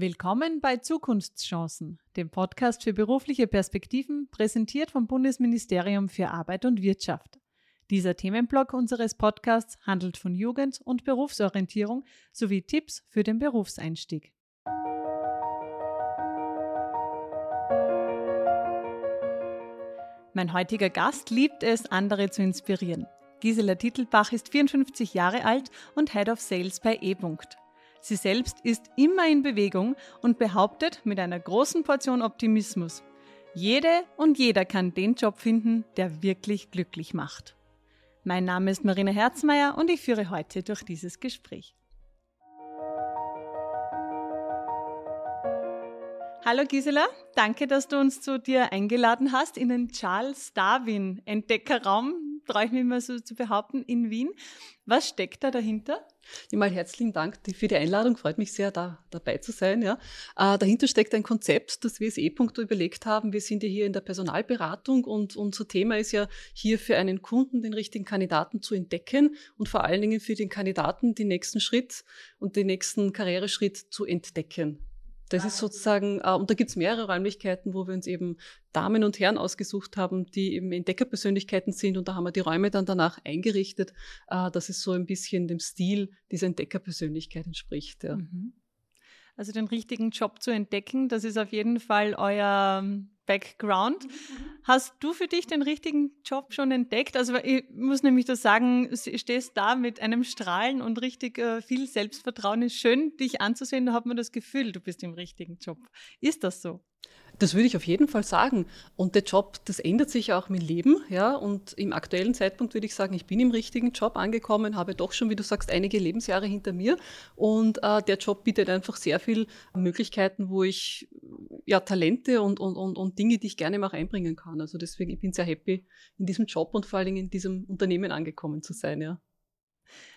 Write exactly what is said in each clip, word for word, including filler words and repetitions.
Willkommen bei Zukunftschancen, dem Podcast für berufliche Perspektiven, präsentiert vom Bundesministerium für Arbeit und Wirtschaft. Dieser Themenblock unseres Podcasts handelt von Jugend- und Berufsorientierung sowie Tipps für den Berufseinstieg. Mein heutiger Gast liebt es, andere zu inspirieren. Gisela Titelbach ist vierundfünfzig Jahre alt und Head of Sales bei ePunkt. Sie selbst ist immer in Bewegung und behauptet mit einer großen Portion Optimismus: Jede und jeder kann den Job finden, der wirklich glücklich macht. Mein Name ist Marina Herzmeier und ich führe heute durch dieses Gespräch. Hallo Gisela, danke, dass du uns zu dir eingeladen hast in den Charles Darwin Entdeckerraum, traue ich mich mal so zu behaupten, in Wien. Was steckt da dahinter? Ja, mal herzlichen Dank für die Einladung, freut mich sehr, da dabei zu sein. Ja. Äh, dahinter steckt ein Konzept, das wir als ePunkt überlegt haben. Wir sind ja hier in der Personalberatung und unser Thema ist ja, hier für einen Kunden den richtigen Kandidaten zu entdecken und vor allen Dingen für den Kandidaten den nächsten Schritt und den nächsten Karriereschritt zu entdecken. Das ist sozusagen, äh, und da gibt es mehrere Räumlichkeiten, wo wir uns eben Damen und Herren ausgesucht haben, die eben Entdeckerpersönlichkeiten sind, und da haben wir die Räume dann danach eingerichtet, äh, dass es so ein bisschen dem Stil dieser Entdeckerpersönlichkeit entspricht. Ja. Also den richtigen Job zu entdecken, das ist auf jeden Fall euer Background. Hast du für dich den richtigen Job schon entdeckt? Also ich muss nämlich das sagen, stehst da mit einem Strahlen und richtig äh, viel Selbstvertrauen. Ist schön, dich anzusehen, da hat man das Gefühl, du bist im richtigen Job. Ist das so? Das würde ich auf jeden Fall sagen. Und der Job, das ändert sich ja auch mit Leben. Ja? Und im aktuellen Zeitpunkt würde ich sagen, ich bin im richtigen Job angekommen, habe doch schon, wie du sagst, einige Lebensjahre hinter mir. Und äh, der Job bietet einfach sehr viele Möglichkeiten, wo ich ja, Talente und, und, und, und Dinge, die ich gerne mache, einbringen kann. Also deswegen, ich bin sehr happy, in diesem Job und vor allem in diesem Unternehmen angekommen zu sein, ja.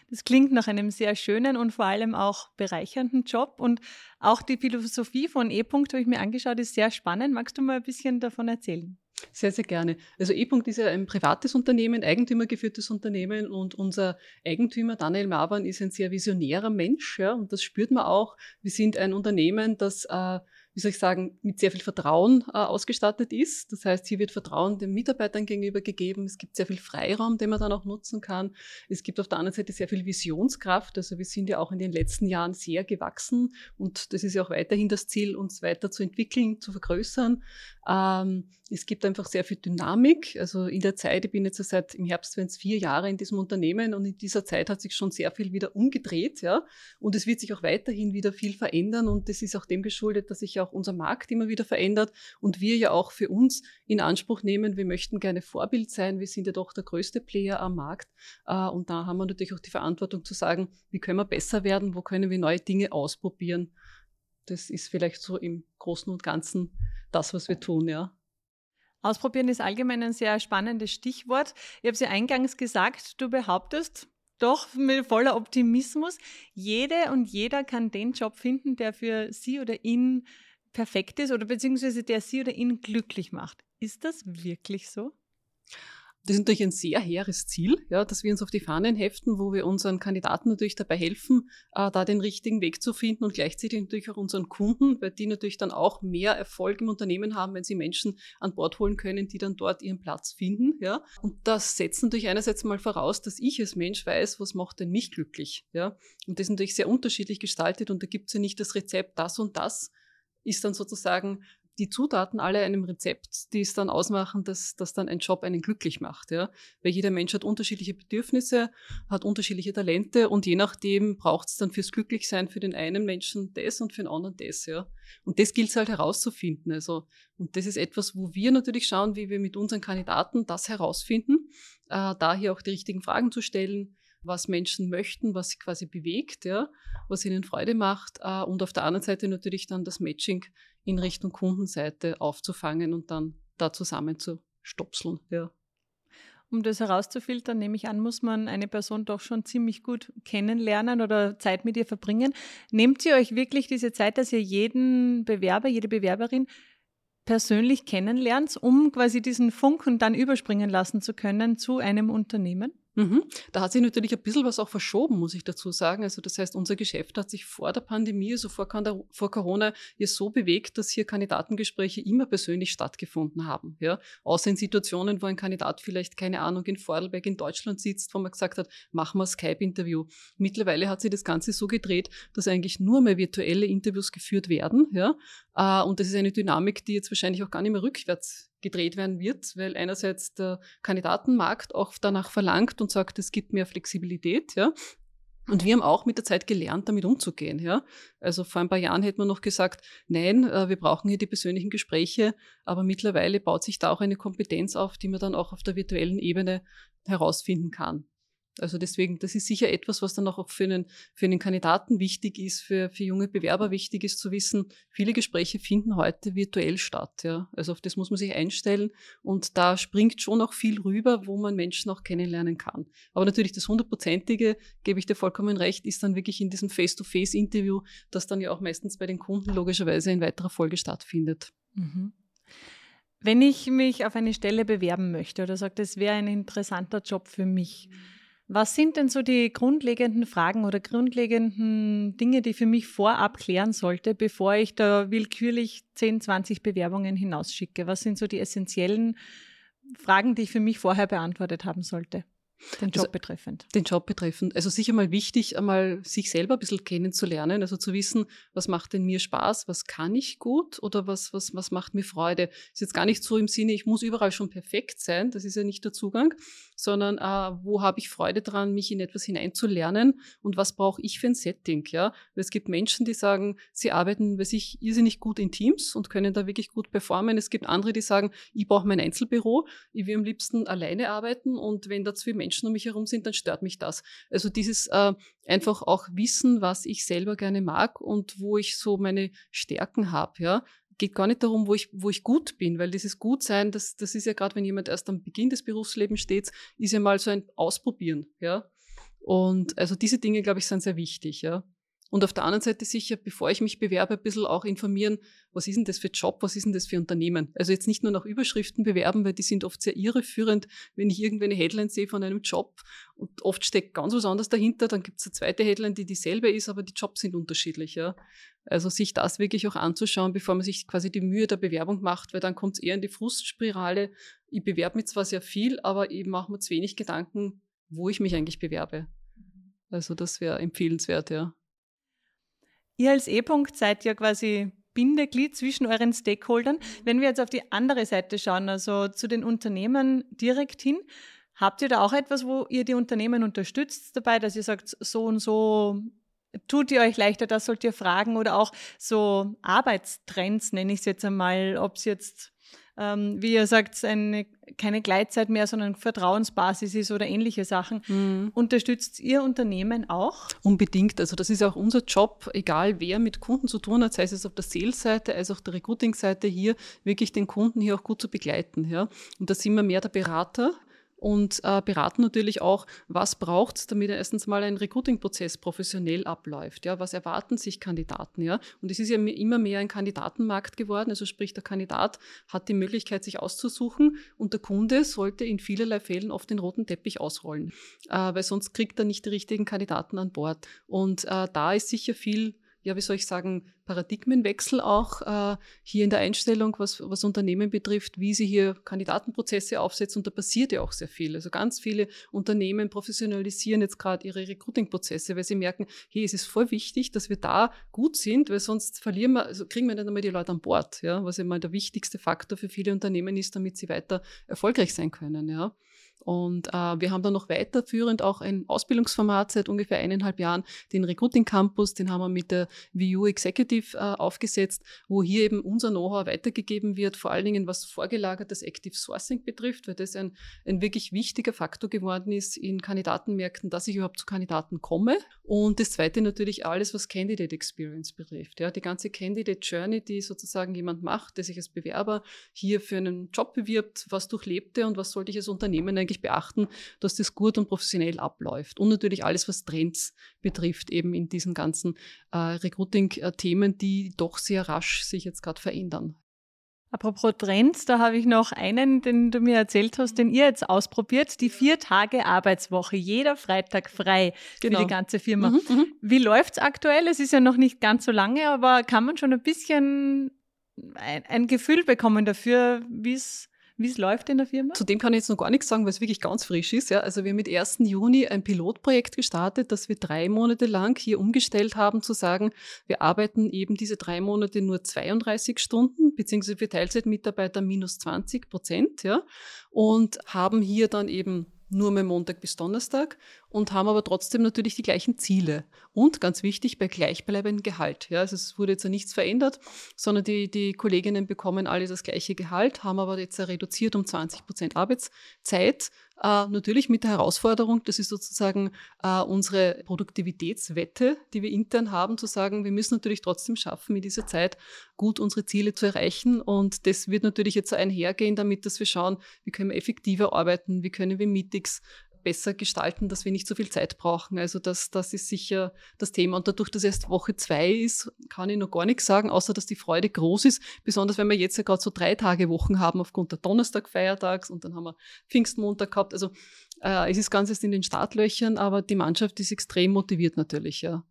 Das klingt nach einem sehr schönen und vor allem auch bereichernden Job. Und auch die Philosophie von ePunkt, habe ich mir angeschaut, ist sehr spannend. Magst du mal ein bisschen davon erzählen? Sehr, sehr gerne. Also ePunkt ist ja ein privates Unternehmen, eigentümergeführtes Unternehmen, und unser Eigentümer Daniel Marban ist ein sehr visionärer Mensch, ja, und das spürt man auch. Wir sind ein Unternehmen, das, äh, wie soll ich sagen, mit sehr viel Vertrauen äh, ausgestattet ist. Das heißt, hier wird Vertrauen den Mitarbeitern gegenüber gegeben. Es gibt sehr viel Freiraum, den man dann auch nutzen kann. Es gibt auf der anderen Seite sehr viel Visionskraft. Also wir sind ja auch in den letzten Jahren sehr gewachsen, und das ist ja auch weiterhin das Ziel, uns weiter zu entwickeln, zu vergrößern. Ähm, es gibt einfach sehr viel Dynamik. Also in der Zeit, ich bin jetzt seit im Herbst, wenn es vier Jahre in diesem Unternehmen, und in dieser Zeit hat sich schon sehr viel wieder umgedreht. Ja? Und es wird sich auch weiterhin wieder viel verändern, und das ist auch dem geschuldet, dass sich ja auch unser Markt immer wieder verändert und wir ja auch für uns in Anspruch nehmen, wir möchten gerne Vorbild sein, wir sind ja doch der größte Player am Markt, und da haben wir natürlich auch die Verantwortung zu sagen, wie können wir besser werden, wo können wir neue Dinge ausprobieren. Das ist vielleicht so im Großen und Ganzen das, was wir tun, ja. Ausprobieren ist allgemein ein sehr spannendes Stichwort. Ich habe es ja eingangs gesagt, du behauptest doch mit voller Optimismus, jede und jeder kann den Job finden, der für sie oder ihn perfekt ist oder beziehungsweise der sie oder ihn glücklich macht. Ist das wirklich so? Das ist natürlich ein sehr hehres Ziel, ja, dass wir uns auf die Fahnen heften, wo wir unseren Kandidaten natürlich dabei helfen, äh, da den richtigen Weg zu finden, und gleichzeitig natürlich auch unseren Kunden, weil die natürlich dann auch mehr Erfolg im Unternehmen haben, wenn sie Menschen an Bord holen können, die dann dort ihren Platz finden. Ja. Und das setzt natürlich einerseits mal voraus, dass ich als Mensch weiß, was macht denn mich glücklich. Ja. Und das ist natürlich sehr unterschiedlich gestaltet, und da gibt es ja nicht das Rezept, das und das ist dann sozusagen die Zutaten alle einem Rezept, die es dann ausmachen, dass, dass dann ein Job einen glücklich macht. Ja? Weil jeder Mensch hat unterschiedliche Bedürfnisse, hat unterschiedliche Talente, und je nachdem braucht es dann fürs Glücklichsein für den einen Menschen das und für den anderen das. Ja? Und das gilt es halt herauszufinden. Also, und das ist etwas, wo wir natürlich schauen, wie wir mit unseren Kandidaten das herausfinden, äh, da hier auch die richtigen Fragen zu stellen, was Menschen möchten, was sie quasi bewegt, ja, was ihnen Freude macht, äh, und auf der anderen Seite natürlich dann das Matching in Richtung Kundenseite aufzufangen und dann da zusammen zu stopseln. Ja. Um das herauszufiltern, nehme ich an, muss man eine Person doch schon ziemlich gut kennenlernen oder Zeit mit ihr verbringen. Nehmt ihr euch wirklich diese Zeit, dass ihr jeden Bewerber, jede Bewerberin persönlich kennenlernt, um quasi diesen Funken dann überspringen lassen zu können zu einem Unternehmen? Mhm. Da hat sich natürlich ein bisschen was auch verschoben, muss ich dazu sagen. Also das heißt, unser Geschäft hat sich vor der Pandemie, also vor, vor Corona, hier so bewegt, dass hier Kandidatengespräche immer persönlich stattgefunden haben. Ja? Außer in Situationen, wo ein Kandidat vielleicht, keine Ahnung, in Vorarlberg in Deutschland sitzt, wo man gesagt hat, mach mal Skype-Interview. Mittlerweile hat sich das Ganze so gedreht, dass eigentlich nur mehr virtuelle Interviews geführt werden. Ja? Und das ist eine Dynamik, die jetzt wahrscheinlich auch gar nicht mehr rückwärts gedreht werden wird, weil einerseits der Kandidatenmarkt auch danach verlangt und sagt, es gibt mehr Flexibilität, ja. Und wir haben auch mit der Zeit gelernt, damit umzugehen, ja. Also vor ein paar Jahren hätte man noch gesagt, nein, wir brauchen hier die persönlichen Gespräche, aber mittlerweile baut sich da auch eine Kompetenz auf, die man dann auch auf der virtuellen Ebene herausfinden kann. Also deswegen, das ist sicher etwas, was dann auch für einen, für einen Kandidaten wichtig ist, für, für junge Bewerber wichtig ist zu wissen, viele Gespräche finden heute virtuell statt. Ja. Also auf das muss man sich einstellen und da springt schon auch viel rüber, wo man Menschen auch kennenlernen kann. Aber natürlich das hundertprozentige, gebe ich dir vollkommen recht, ist dann wirklich in diesem Face-to-Face-Interview, das dann ja auch meistens bei den Kunden logischerweise in weiterer Folge stattfindet. Mhm. Wenn ich mich auf eine Stelle bewerben möchte oder sage, das wäre ein interessanter Job für mich, was sind denn so die grundlegenden Fragen oder grundlegenden Dinge, die für mich vorab klären sollte, bevor ich da willkürlich zehn, zwanzig Bewerbungen hinausschicke? Was sind so die essentiellen Fragen, die ich für mich vorher beantwortet haben sollte? Den Job also, betreffend. Den Job betreffend. Also sicher mal wichtig, einmal sich selber ein bisschen kennenzulernen, also zu wissen, was macht denn mir Spaß, was kann ich gut oder was, was, was macht mir Freude. Ist jetzt gar nicht so im Sinne, ich muss überall schon perfekt sein, das ist ja nicht der Zugang, sondern äh, wo habe ich Freude dran, mich in etwas hineinzulernen und was brauche ich für ein Setting, ja. Weil es gibt Menschen, die sagen, sie arbeiten, weiß ich, irrsinnig gut in Teams und können da wirklich gut performen. Es gibt andere, die sagen, ich brauche mein Einzelbüro, ich will am liebsten alleine arbeiten und wenn da zu viele Menschen um mich herum sind, dann stört mich das. Also dieses äh, einfach auch wissen, was ich selber gerne mag und wo ich so meine Stärken habe, ja. Geht gar nicht darum, wo ich, wo ich gut bin, weil dieses Gutsein, das, das ist ja gerade, wenn jemand erst am Beginn des Berufslebens steht, ist ja mal so ein Ausprobieren, ja. Und also diese Dinge, glaube ich, sind sehr wichtig, ja. Und auf der anderen Seite sicher, bevor ich mich bewerbe, ein bisschen auch informieren, was ist denn das für Job, was ist denn das für Unternehmen? Also jetzt nicht nur nach Überschriften bewerben, weil die sind oft sehr irreführend, wenn ich irgendeine Headline sehe von einem Job und oft steckt ganz was anderes dahinter, dann gibt es eine zweite Headline, die dieselbe ist, aber die Jobs sind unterschiedlich, ja. Also sich das wirklich auch anzuschauen, bevor man sich quasi die Mühe der Bewerbung macht, weil dann kommt es eher in die Frustspirale. Ich bewerbe mich zwar sehr viel, aber ich mache mir zu wenig Gedanken, wo ich mich eigentlich bewerbe. Also das wäre empfehlenswert, ja. Ihr als ePunkt seid ja quasi Bindeglied zwischen euren Stakeholdern. Wenn wir jetzt auf die andere Seite schauen, also zu den Unternehmen direkt hin, habt ihr da auch etwas, wo ihr die Unternehmen unterstützt dabei, dass ihr sagt, so und so tut ihr euch leichter, das sollt ihr fragen oder auch so Arbeitstrends, nenne ich es jetzt einmal, ob es jetzt, ähm, wie ihr sagt, eine, keine Gleitzeit mehr, sondern Vertrauensbasis ist oder ähnliche Sachen. Mhm. Unterstützt ihr Unternehmen auch? Unbedingt. Also das ist auch unser Job, egal wer mit Kunden zu tun hat, sei es auf der Sales-Seite, als auch der Recruiting-Seite hier, wirklich den Kunden hier auch gut zu begleiten. Ja? Und da sind wir mehr der Berater und äh, beraten natürlich auch, was braucht es, damit erstens mal ein Recruiting-Prozess professionell abläuft. Ja? Was erwarten sich Kandidaten? Ja? Und es ist ja immer mehr ein Kandidatenmarkt geworden, also sprich der Kandidat hat die Möglichkeit, sich auszusuchen und der Kunde sollte in vielerlei Fällen oft den roten Teppich ausrollen, äh, weil sonst kriegt er nicht die richtigen Kandidaten an Bord. Und äh, da ist sicher viel, ja, wie soll ich sagen, Paradigmenwechsel auch äh, hier in der Einstellung, was, was Unternehmen betrifft, wie sie hier Kandidatenprozesse aufsetzen. Und da passiert ja auch sehr viel. Also ganz viele Unternehmen professionalisieren jetzt gerade ihre Recruiting-Prozesse, weil sie merken, hey, es ist voll wichtig, dass wir da gut sind, weil sonst verlieren wir, also kriegen wir nicht einmal die Leute an Bord, ja, was immer der wichtigste Faktor für viele Unternehmen ist, damit sie weiter erfolgreich sein können, ja. Und äh, wir haben dann noch weiterführend auch ein Ausbildungsformat seit ungefähr eineinhalb Jahren, den Recruiting-Campus, den haben wir mit der V U Executive äh, aufgesetzt, wo hier eben unser Know-how weitergegeben wird, vor allen Dingen was vorgelagertes Active Sourcing betrifft, weil das ein, ein wirklich wichtiger Faktor geworden ist in Kandidatenmärkten, dass ich überhaupt zu Kandidaten komme. Und das Zweite natürlich alles, was Candidate Experience betrifft. Ja, die ganze Candidate Journey, die sozusagen jemand macht, der sich als Bewerber hier für einen Job bewirbt, was durchlebt er und was sollte ich als Unternehmen eigentlich beachten, dass das gut und professionell abläuft. Und natürlich alles, was Trends betrifft, eben in diesen ganzen äh, Recruiting-Themen, die doch sehr rasch sich jetzt gerade verändern. Apropos Trends, da habe ich noch einen, den du mir erzählt hast, den ihr jetzt ausprobiert, die vier Tage Arbeitswoche, jeder Freitag frei genau. für die ganze Firma. Mhm, Wie läuft's aktuell? Es ist ja noch nicht ganz so lange, aber kann man schon ein bisschen ein, ein Gefühl bekommen dafür, wie es Wie es läuft in der Firma? Zudem kann ich jetzt noch gar nichts sagen, weil es wirklich ganz frisch ist. Ja. Also wir haben mit ersten Juni ein Pilotprojekt gestartet, das wir drei Monate lang hier umgestellt haben, zu sagen, wir arbeiten eben diese drei Monate nur zweiunddreißig Stunden, beziehungsweise für Teilzeitmitarbeiter minus zwanzig Prozent, ja, und haben hier dann eben nur mehr Montag bis Donnerstag und haben aber trotzdem natürlich die gleichen Ziele. Und ganz wichtig, bei gleichbleibendem Gehalt. Ja, also es wurde jetzt ja nichts verändert, sondern die, die Kolleginnen bekommen alle das gleiche Gehalt, haben aber jetzt ja reduziert um zwanzig Prozent Arbeitszeit. Äh, natürlich mit der Herausforderung, das ist sozusagen äh, unsere Produktivitätswette, die wir intern haben, zu sagen, wir müssen natürlich trotzdem schaffen, in dieser Zeit gut unsere Ziele zu erreichen. Und das wird natürlich jetzt einhergehen damit, dass wir schauen, wie können wir effektiver arbeiten, wie können wir Meetings besser gestalten, dass wir nicht so viel Zeit brauchen. Also das, das ist sicher das Thema. Und dadurch, dass erst Woche zwei ist, kann ich noch gar nichts sagen, außer dass die Freude groß ist. Besonders, wenn wir jetzt ja gerade so drei Tage Wochen haben aufgrund der Donnerstag-Feiertags und dann haben wir Pfingstmontag gehabt. Also äh, es ist ganz erst in den Startlöchern, aber die Mannschaft ist extrem motiviert natürlich, ja.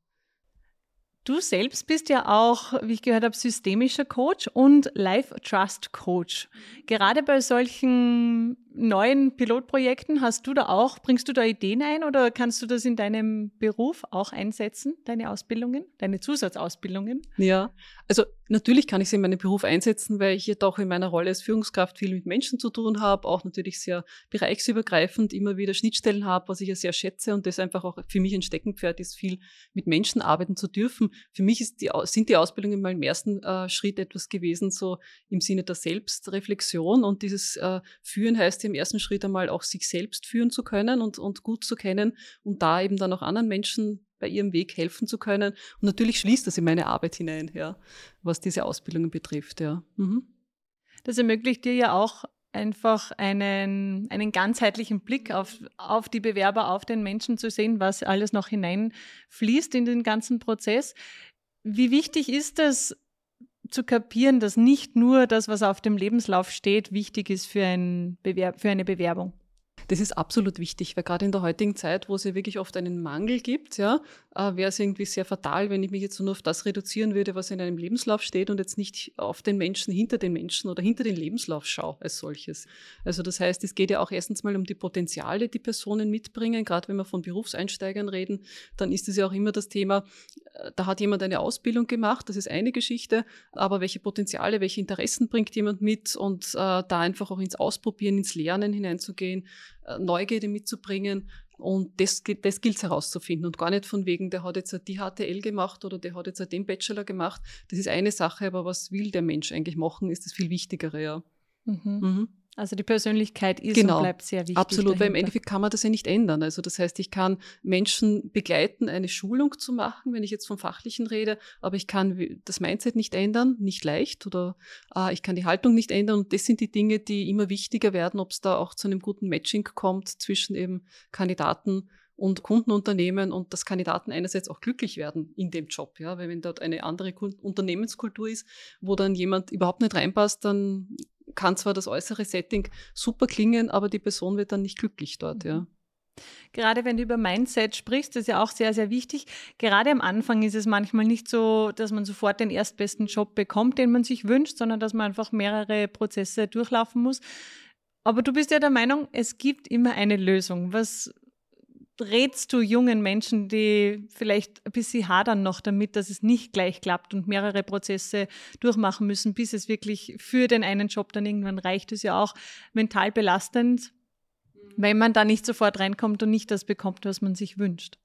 Du selbst bist ja auch, wie ich gehört habe, systemischer Coach und Life-Trust-Coach. Gerade bei solchen neuen Pilotprojekten hast du da auch, bringst du da Ideen ein oder kannst du das in deinem Beruf auch einsetzen, deine Ausbildungen, deine Zusatzausbildungen? Ja, also natürlich kann ich es in meinem Beruf einsetzen, weil ich jetzt auch in meiner Rolle als Führungskraft viel mit Menschen zu tun habe, auch natürlich sehr bereichsübergreifend immer wieder Schnittstellen habe, was ich ja sehr schätze und das einfach auch für mich ein Steckenpferd ist, viel mit Menschen arbeiten zu dürfen. Für mich ist die, sind die Ausbildungen mal im ersten äh, Schritt etwas gewesen, so im Sinne der Selbstreflexion. Und dieses äh, Führen heißt ja im ersten Schritt einmal auch, sich selbst führen zu können und, und gut zu kennen und da eben dann auch anderen Menschen bei ihrem Weg helfen zu können. Und natürlich schließt das in meine Arbeit hinein, ja, was diese Ausbildungen betrifft. Ja. Mhm. Das ermöglicht dir ja auch einfach einen, einen ganzheitlichen Blick auf, auf die Bewerber, auf den Menschen zu sehen, was alles noch hineinfließt in den ganzen Prozess. Wie wichtig ist es, zu kapieren, dass nicht nur das, was auf dem Lebenslauf steht, wichtig ist für ein Bewerb, für eine Bewerbung? Das ist absolut wichtig, weil gerade in der heutigen Zeit, wo es ja wirklich oft einen Mangel gibt, ja, wäre es irgendwie sehr fatal, wenn ich mich jetzt nur auf das reduzieren würde, was in einem Lebenslauf steht und jetzt nicht auf den Menschen, hinter den Menschen oder hinter den Lebenslauf schaue als solches. Also das heißt, es geht ja auch erstens mal um die Potenziale, die Personen mitbringen. Gerade wenn wir von Berufseinsteigern reden, dann ist es ja auch immer das Thema, da hat jemand eine Ausbildung gemacht, das ist eine Geschichte, aber welche Potenziale, welche Interessen bringt jemand mit und äh, da einfach auch ins Ausprobieren, ins Lernen hineinzugehen, Neugierde mitzubringen und das, das gilt es herauszufinden und gar nicht von wegen, der hat jetzt die H T L gemacht oder der hat jetzt den Bachelor gemacht. Das ist eine Sache, aber was will der Mensch eigentlich machen, ist das viel Wichtigere, ja. Mhm. Mhm. Also die Persönlichkeit ist genau. und bleibt sehr wichtig. Absolut, dahinter. Weil im Endeffekt kann man das ja nicht ändern. Also das heißt, ich kann Menschen begleiten, eine Schulung zu machen, wenn ich jetzt vom Fachlichen rede, aber ich kann das Mindset nicht ändern, nicht leicht, oder äh, ich kann die Haltung nicht ändern. Und das sind die Dinge, die immer wichtiger werden, ob es da auch zu einem guten Matching kommt zwischen eben Kandidaten und Kundenunternehmen und dass Kandidaten einerseits auch glücklich werden in dem Job, ja, weil wenn dort eine andere Unternehmenskultur ist, wo dann jemand überhaupt nicht reinpasst, dann kann zwar das äußere Setting super klingen, aber die Person wird dann nicht glücklich dort, ja. Gerade wenn du über Mindset sprichst, das ist ja auch sehr, sehr wichtig. Gerade am Anfang ist es manchmal nicht so, dass man sofort den erstbesten Job bekommt, den man sich wünscht, sondern dass man einfach mehrere Prozesse durchlaufen muss. Aber du bist ja der Meinung, es gibt immer eine Lösung. Was rätst du jungen Menschen, die vielleicht ein bisschen hadern noch damit, dass es nicht gleich klappt und mehrere Prozesse durchmachen müssen, bis es wirklich für den einen Job dann irgendwann reicht? Das ist ja auch mental belastend, wenn man da nicht sofort reinkommt und nicht das bekommt, was man sich wünscht.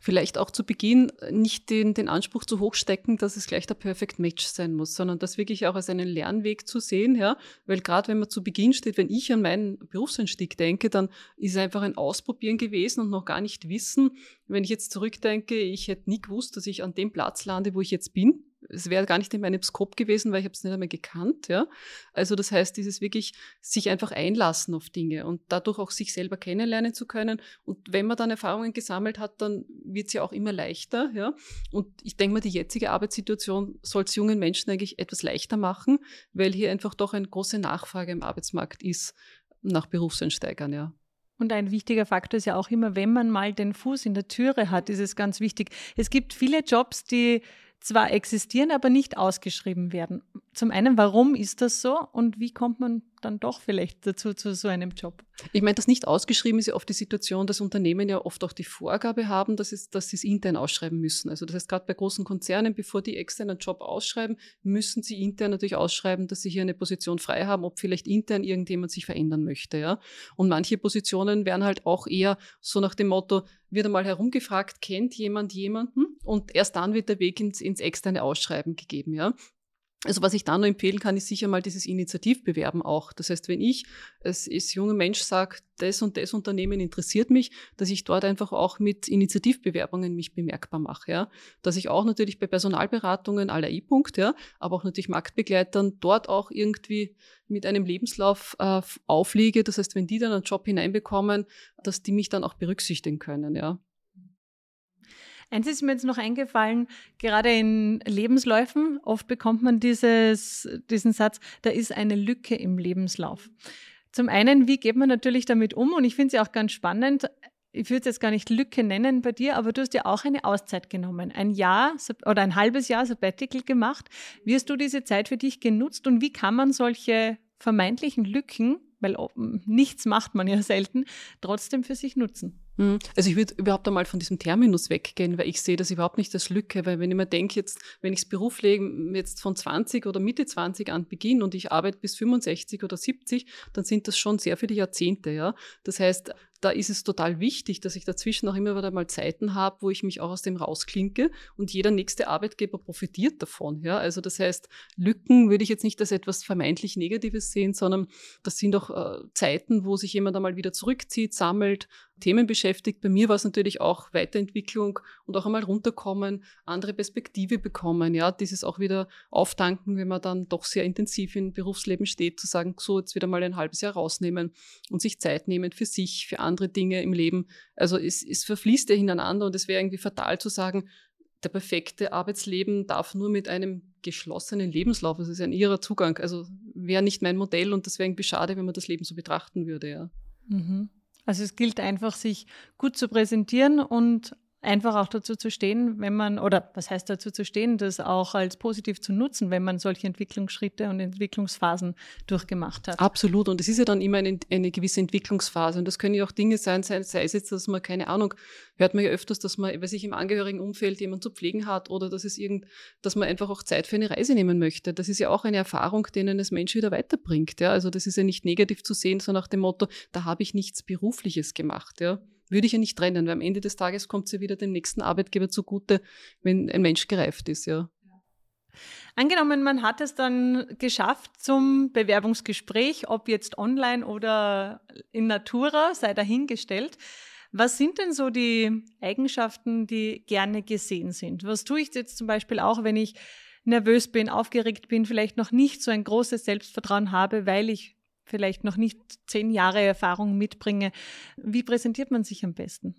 Vielleicht auch zu Beginn nicht den, den Anspruch zu hoch stecken, dass es gleich der Perfect Match sein muss, sondern das wirklich auch als einen Lernweg zu sehen, ja, weil gerade wenn man zu Beginn steht, wenn ich an meinen Berufseinstieg denke, dann ist es einfach ein Ausprobieren gewesen und noch gar nicht wissen. Wenn ich jetzt zurückdenke, ich hätte nie gewusst, dass ich an dem Platz lande, wo ich jetzt bin. es wäre gar nicht in meinem Scope gewesen, weil ich habe es nicht einmal gekannt. Ja? Also das heißt, dieses wirklich sich einfach einlassen auf Dinge und dadurch auch sich selber kennenlernen zu können. Und wenn man dann Erfahrungen gesammelt hat, dann wird es ja auch immer leichter. Ja? Und ich denke mal, die jetzige Arbeitssituation soll es jungen Menschen eigentlich etwas leichter machen, weil hier einfach doch eine große Nachfrage im Arbeitsmarkt ist nach Berufseinsteigern, ja. Und ein wichtiger Faktor ist ja auch immer, wenn man mal den Fuß in der Türe hat, ist es ganz wichtig. Es gibt viele Jobs, die zwar existieren, aber nicht ausgeschrieben werden. Zum einen, warum ist das so und wie kommt man dann doch vielleicht dazu, zu so einem Job? Ich meine, das nicht ausgeschrieben ist ja oft die Situation, dass Unternehmen ja oft auch die Vorgabe haben, dass, es, dass sie es intern ausschreiben müssen. Also das heißt, gerade bei großen Konzernen, bevor die extern einen Job ausschreiben, müssen sie intern natürlich ausschreiben, dass sie hier eine Position frei haben, ob vielleicht intern irgendjemand sich verändern möchte. Ja? Und manche Positionen werden halt auch eher so nach dem Motto, wird einmal herumgefragt, kennt jemand jemanden? Und erst dann wird der Weg ins, ins externe Ausschreiben gegeben, ja. Also was ich da nur empfehlen kann, ist sicher mal dieses Initiativbewerben auch. Das heißt, wenn ich als junger Mensch sage, das und das Unternehmen interessiert mich, dass ich dort einfach auch mit Initiativbewerbungen mich bemerkbar mache. Ja. Dass ich auch natürlich bei Personalberatungen à la ePunkt, ja, aber auch natürlich Marktbegleitern dort auch irgendwie mit einem Lebenslauf äh, auflege. Das heißt, wenn die dann einen Job hineinbekommen, dass die mich dann auch berücksichtigen können, ja. Eins ist mir jetzt noch eingefallen, gerade in Lebensläufen, oft bekommt man dieses, diesen Satz, da ist eine Lücke im Lebenslauf. Zum einen, wie geht man natürlich damit um? Und ich finde es ja auch ganz spannend, ich würde es jetzt gar nicht Lücke nennen bei dir, aber du hast ja auch eine Auszeit genommen, ein Jahr oder ein halbes Jahr Sabbatical gemacht. Wie hast du diese Zeit für dich genutzt und wie kann man solche vermeintlichen Lücken, weil nichts macht man ja selten, trotzdem für sich nutzen? Also ich würde überhaupt einmal von diesem Terminus weggehen, weil ich sehe das überhaupt nicht als Lücke, weil wenn ich mir denke, jetzt, wenn ich das Berufsleben jetzt von zwanzig oder Mitte zwanzig an beginne und ich arbeite bis fünfundsechzig oder siebzig, dann sind das schon sehr viele Jahrzehnte, ja. Das heißt, da ist es total wichtig, dass ich dazwischen auch immer wieder mal Zeiten habe, wo ich mich auch aus dem rausklinke und jeder nächste Arbeitgeber profitiert davon. Ja? Also das heißt, Lücken würde ich jetzt nicht als etwas vermeintlich Negatives sehen, sondern das sind auch äh, Zeiten, wo sich jemand einmal wieder zurückzieht, sammelt, Themen beschäftigt. Bei mir war es natürlich auch Weiterentwicklung und auch einmal runterkommen, andere Perspektive bekommen. Ja? Dieses auch wieder auftanken, wenn man dann doch sehr intensiv im Berufsleben steht, zu sagen, so jetzt wieder mal ein halbes Jahr rausnehmen und sich Zeit nehmen für sich, für andere Dinge im Leben. Also es, es verfließt ja ineinander und es wäre irgendwie fatal zu sagen, der perfekte Arbeitsleben darf nur mit einem geschlossenen Lebenslauf. Das ist ein irrer Zugang. Also wäre nicht mein Modell und das wäre irgendwie schade, wenn man das Leben so betrachten würde. Ja. Mhm. Also es gilt einfach, sich gut zu präsentieren und einfach auch dazu zu stehen, wenn man, oder was heißt dazu zu stehen, das auch als positiv zu nutzen, wenn man solche Entwicklungsschritte und Entwicklungsphasen durchgemacht hat. Absolut. Und es ist ja dann immer eine, eine gewisse Entwicklungsphase. Und das können ja auch Dinge sein, sei es jetzt, dass man, keine Ahnung, hört man ja öfters, dass man, weiß ich, im Angehörigenumfeld jemanden zu pflegen hat oder dass es irgend, dass man einfach auch Zeit für eine Reise nehmen möchte. Das ist ja auch eine Erfahrung, die einen als Mensch wieder weiterbringt. Ja? Also das ist ja nicht negativ zu sehen, so nach dem Motto, da habe ich nichts Berufliches gemacht, ja. Würde ich ja nicht trennen, weil am Ende des Tages kommt es ja wieder dem nächsten Arbeitgeber zugute, wenn ein Mensch gereift ist, ja. Angenommen, man hat es dann geschafft zum Bewerbungsgespräch, ob jetzt online oder in Natura, sei dahingestellt. Was sind denn so die Eigenschaften, die gerne gesehen sind? Was tue ich jetzt zum Beispiel auch, wenn ich nervös bin, aufgeregt bin, vielleicht noch nicht so ein großes Selbstvertrauen habe, weil ich vielleicht noch nicht zehn Jahre Erfahrung mitbringe. Wie präsentiert man sich am besten?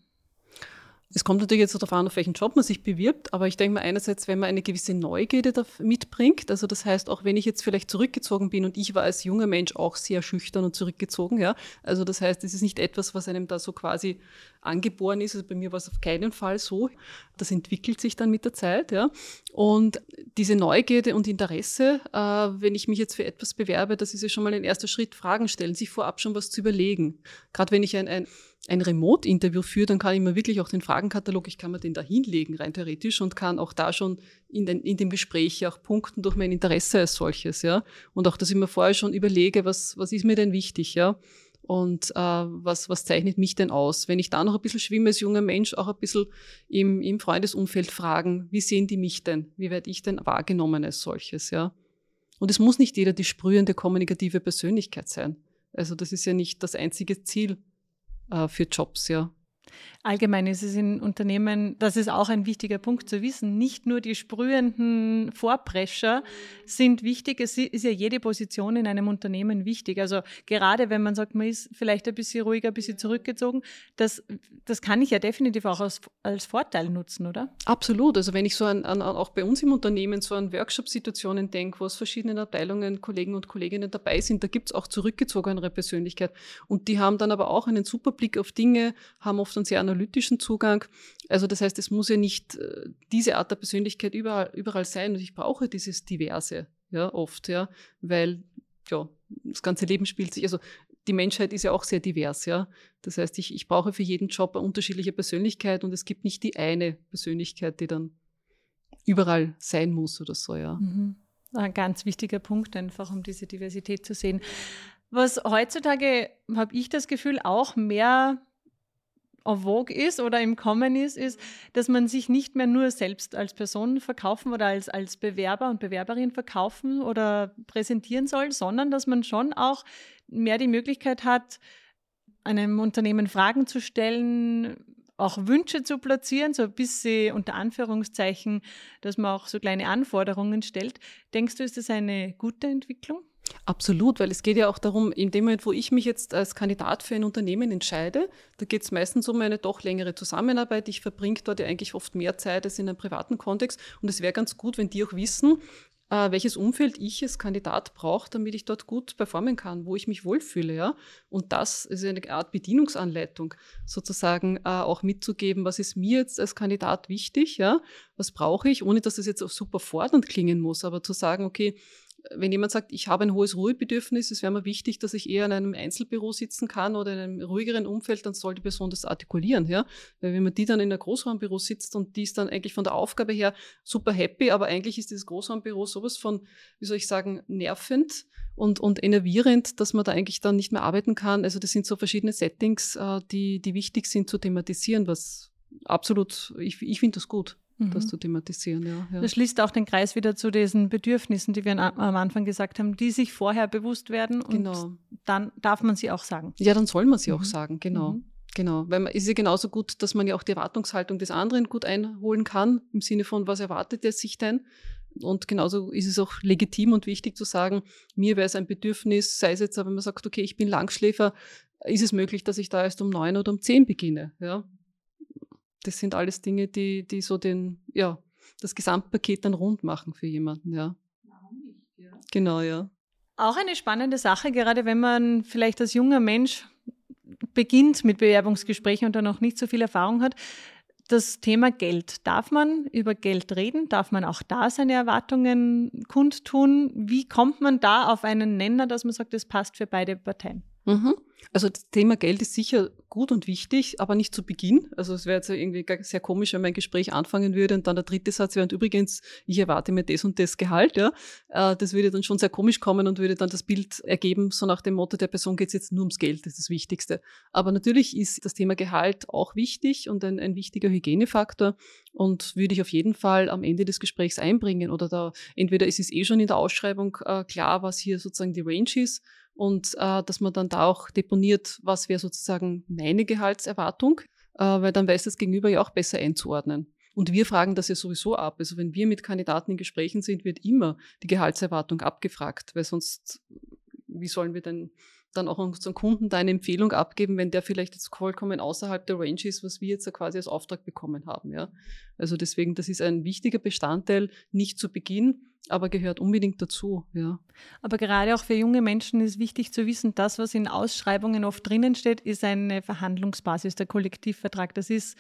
Es kommt natürlich jetzt darauf an, auf welchen Job man sich bewirbt, aber ich denke mal einerseits, wenn man eine gewisse Neugierde mitbringt, also das heißt, auch wenn ich jetzt vielleicht zurückgezogen bin und ich war als junger Mensch auch sehr schüchtern und zurückgezogen, ja, also das heißt, es ist nicht etwas, was einem da so quasi angeboren ist, also bei mir war es auf keinen Fall so, das entwickelt sich dann mit der Zeit, ja, und diese Neugierde und Interesse, äh, wenn ich mich jetzt für etwas bewerbe, das ist ja schon mal ein erster Schritt, Fragen stellen, sich vorab schon was zu überlegen, gerade wenn ich ein, ein ein Remote-Interview führe, dann kann ich mir wirklich auch den Fragenkatalog, ich kann mir den da hinlegen, rein theoretisch, und kann auch da schon in, den, in dem Gespräch ja auch punkten durch mein Interesse als solches, ja. Und auch, dass ich mir vorher schon überlege, was, was ist mir denn wichtig, ja. Und äh, was, was zeichnet mich denn aus? Wenn ich da noch ein bisschen schwimme als junger Mensch, auch ein bisschen im, im Freundesumfeld fragen, wie sehen die mich denn? Wie werde ich denn wahrgenommen als solches, ja. Und es muss nicht jeder die sprühende kommunikative Persönlichkeit sein. Also das ist ja nicht das einzige Ziel für Jobs, ja. Allgemein ist es in Unternehmen, das ist auch ein wichtiger Punkt zu wissen, nicht nur die sprühenden Vorprescher sind wichtig, es ist ja jede Position in einem Unternehmen wichtig. Also gerade wenn man sagt, man ist vielleicht ein bisschen ruhiger, ein bisschen zurückgezogen, das, das kann ich ja definitiv auch als, als Vorteil nutzen, oder? Absolut. Also wenn ich so an, an auch bei uns im Unternehmen so an Workshop-Situationen denke, wo aus verschiedenen Abteilungen Kollegen und Kolleginnen dabei sind, da gibt es auch zurückgezogenere Persönlichkeit. Und die haben dann aber auch einen super Blick auf Dinge, haben oft einen sehr analytischen Zugang. Also das heißt, es muss ja nicht äh, diese Art der Persönlichkeit überall, überall sein. Und ich brauche dieses Diverse, ja, oft, ja, weil ja, das ganze Leben spielt sich, also die Menschheit ist ja auch sehr divers, ja. Das heißt, ich, ich brauche für jeden Job eine unterschiedliche Persönlichkeit und es gibt nicht die eine Persönlichkeit, die dann überall sein muss oder so, ja. Mhm. Ein ganz wichtiger Punkt einfach, um diese Diversität zu sehen. Was heutzutage, habe ich das Gefühl, auch mehr en vogue ist oder im Kommen ist, ist, dass man sich nicht mehr nur selbst als Person verkaufen oder als, als Bewerber und Bewerberin verkaufen oder präsentieren soll, sondern dass man schon auch mehr die Möglichkeit hat, einem Unternehmen Fragen zu stellen, auch Wünsche zu platzieren, so ein bisschen unter Anführungszeichen, dass man auch so kleine Anforderungen stellt. Denkst du, ist das eine gute Entwicklung? Absolut, weil es geht ja auch darum, in dem Moment, wo ich mich jetzt als Kandidat für ein Unternehmen entscheide, da geht es meistens um eine doch längere Zusammenarbeit. Ich verbringe dort ja eigentlich oft mehr Zeit als in einem privaten Kontext. Und es wäre ganz gut, wenn die auch wissen, äh, welches Umfeld ich als Kandidat brauche, damit ich dort gut performen kann, wo ich mich wohlfühle. Ja? Und das ist eine Art Bedienungsanleitung, sozusagen äh, auch mitzugeben, was ist mir jetzt als Kandidat wichtig, ja? Was brauche ich, ohne dass das jetzt auch super fordernd klingen muss, aber zu sagen, okay, wenn jemand sagt, ich habe ein hohes Ruhebedürfnis, es wäre mir wichtig, dass ich eher in einem Einzelbüro sitzen kann oder in einem ruhigeren Umfeld, dann soll die Person das artikulieren. Ja? Weil wenn man die dann in einem Großraumbüro sitzt und die ist dann eigentlich von der Aufgabe her super happy, aber eigentlich ist dieses Großraumbüro sowas von, wie soll ich sagen, nervend und, und enervierend, dass man da eigentlich dann nicht mehr arbeiten kann. Also das sind so verschiedene Settings, die, die wichtig sind zu thematisieren, was absolut, ich, ich finde das gut. Das zu thematisieren, ja, ja. Das schließt auch den Kreis wieder zu diesen Bedürfnissen, die wir an, am Anfang gesagt haben, die sich vorher bewusst werden und genau. Dann darf man sie auch sagen. Ja, dann soll man sie mhm. auch sagen, genau. Mhm. Genau, weil es ist ja genauso gut, dass man ja auch die Erwartungshaltung des anderen gut einholen kann, im Sinne von, was erwartet er sich denn? Und genauso ist es auch legitim und wichtig zu sagen, mir wäre es ein Bedürfnis, sei es jetzt, wenn man sagt, okay, ich bin Langschläfer, ist es möglich, dass ich da erst um neun oder um zehn beginne, ja. Das sind alles Dinge, die, die so den, ja, das Gesamtpaket dann rund machen für jemanden, ja. Genau, ja. Auch eine spannende Sache, gerade wenn man vielleicht als junger Mensch beginnt mit Bewerbungsgesprächen und da noch nicht so viel Erfahrung hat, das Thema Geld. Darf man über Geld reden? Darf man auch da seine Erwartungen kundtun? Wie kommt man da auf einen Nenner, dass man sagt, das passt für beide Parteien? Mhm. Also das Thema Geld ist sicher gut und wichtig, aber nicht zu Beginn. Also es wäre jetzt irgendwie sehr komisch, wenn mein Gespräch anfangen würde und dann der dritte Satz wäre, und übrigens, ich erwarte mir das und das Gehalt. Ja, das würde dann schon sehr komisch kommen und würde dann das Bild ergeben, so nach dem Motto, der Person geht es jetzt nur ums Geld, das ist das Wichtigste. Aber natürlich ist das Thema Gehalt auch wichtig und ein, ein wichtiger Hygienefaktor und würde ich auf jeden Fall am Ende des Gesprächs einbringen. Oder da entweder ist es eh schon in der Ausschreibung äh, klar, was hier sozusagen die Range ist, und äh, dass man dann da auch deponiert, was wäre sozusagen meine Gehaltserwartung, äh, weil dann weiß das Gegenüber ja auch besser einzuordnen. Und wir fragen das ja sowieso ab. Also wenn wir mit Kandidaten in Gesprächen sind, wird immer die Gehaltserwartung abgefragt, weil sonst, wie sollen wir denn dann auch unseren Kunden da eine Empfehlung abgeben, wenn der vielleicht jetzt vollkommen außerhalb der Range ist, was wir jetzt ja quasi als Auftrag bekommen haben. Ja? Also deswegen, das ist ein wichtiger Bestandteil, nicht zu Beginn, aber gehört unbedingt dazu, ja. Aber gerade auch für junge Menschen ist wichtig zu wissen, das, was in Ausschreibungen oft drinnen steht, ist eine Verhandlungsbasis, der Kollektivvertrag. Das ist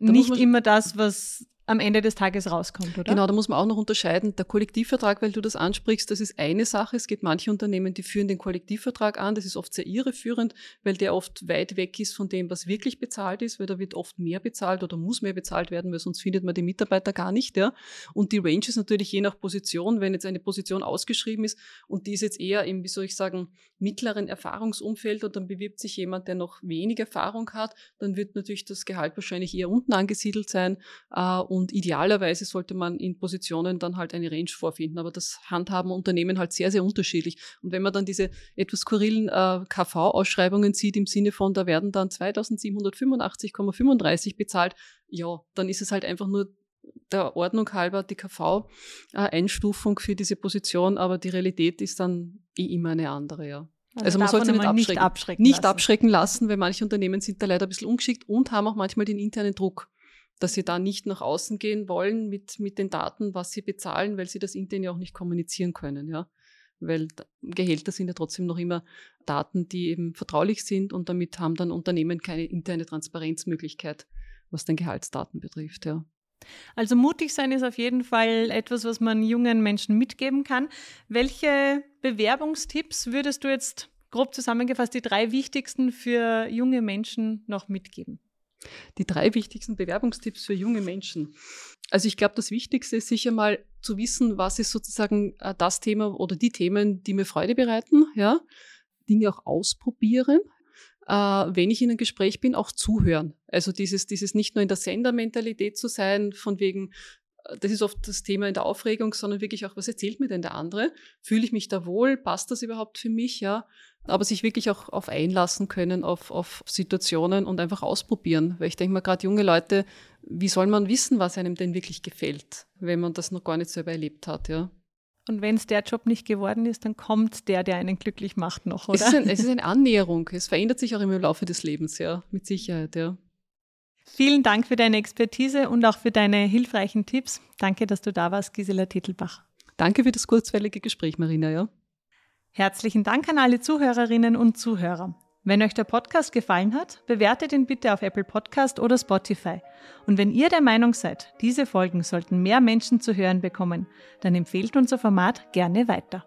da nicht immer das, was am Ende des Tages rauskommt, oder? Genau, da muss man auch noch unterscheiden. Der Kollektivvertrag, weil du das ansprichst, das ist eine Sache. Es gibt manche Unternehmen, die führen den Kollektivvertrag an. Das ist oft sehr irreführend, weil der oft weit weg ist von dem, was wirklich bezahlt ist, weil da wird oft mehr bezahlt oder muss mehr bezahlt werden, weil sonst findet man die Mitarbeiter gar nicht, ja. Und die Range ist natürlich je nach Position, wenn jetzt eine Position ausgeschrieben ist und die ist jetzt eher im, wie soll ich sagen, mittleren Erfahrungsumfeld und dann bewirbt sich jemand, der noch wenig Erfahrung hat, dann wird natürlich das Gehalt wahrscheinlich eher unten angesiedelt sein, äh, Und idealerweise sollte man in Positionen dann halt eine Range vorfinden. Aber das handhaben Unternehmen halt sehr, sehr unterschiedlich. Und wenn man dann diese etwas skurrilen äh, K V-Ausschreibungen sieht, im Sinne von, da werden dann zweitausendsiebenhundertfünfundachtzig Komma fünfunddreißig bezahlt, ja, dann ist es halt einfach nur der Ordnung halber die K V-Einstufung für diese Position, aber die Realität ist dann eh immer eine andere, ja. Also, also man sollte sich nicht abschrecken, nicht, abschrecken, nicht lassen. abschrecken lassen, weil manche Unternehmen sind da leider ein bisschen ungeschickt und haben auch manchmal den internen Druck, dass sie da nicht nach außen gehen wollen mit, mit den Daten, was sie bezahlen, weil sie das intern ja auch nicht kommunizieren können, ja. Weil Gehälter sind ja trotzdem noch immer Daten, die eben vertraulich sind, und damit haben dann Unternehmen keine interne Transparenzmöglichkeit, was den Gehaltsdaten betrifft, ja. Also mutig sein ist auf jeden Fall etwas, was man jungen Menschen mitgeben kann. Welche Bewerbungstipps würdest du jetzt grob zusammengefasst die drei wichtigsten für junge Menschen noch mitgeben? Die drei wichtigsten Bewerbungstipps für junge Menschen. Also ich glaube, das Wichtigste ist sicher mal zu wissen, was ist sozusagen das Thema oder die Themen, die mir Freude bereiten. Ja? Dinge auch ausprobieren. Uh, wenn ich in einem Gespräch bin, auch zuhören. Also dieses, dieses nicht nur in der Sendermentalität zu sein, von wegen, das ist oft das Thema in der Aufregung, sondern wirklich auch, was erzählt mir denn der andere? Fühle ich mich da wohl? Passt das überhaupt für mich? Ja, aber sich wirklich auch auf einlassen können, auf, auf Situationen und einfach ausprobieren. Weil ich denke mal, gerade junge Leute, wie soll man wissen, was einem denn wirklich gefällt, wenn man das noch gar nicht selber erlebt hat, ja? Und wenn es der Job nicht geworden ist, dann kommt der, der einen glücklich macht, noch, oder? Es ist, ein, es ist eine Annäherung. Es verändert sich auch immer im Laufe des Lebens, ja, mit Sicherheit, ja. Vielen Dank für deine Expertise und auch für deine hilfreichen Tipps. Danke, dass du da warst, Gisela Titelbach. Danke für das kurzweilige Gespräch, Marina, ja. Herzlichen Dank an alle Zuhörerinnen und Zuhörer. Wenn euch der Podcast gefallen hat, bewertet ihn bitte auf Apple Podcast oder Spotify. Und wenn ihr der Meinung seid, diese Folgen sollten mehr Menschen zu hören bekommen, dann empfehlt unser Format gerne weiter.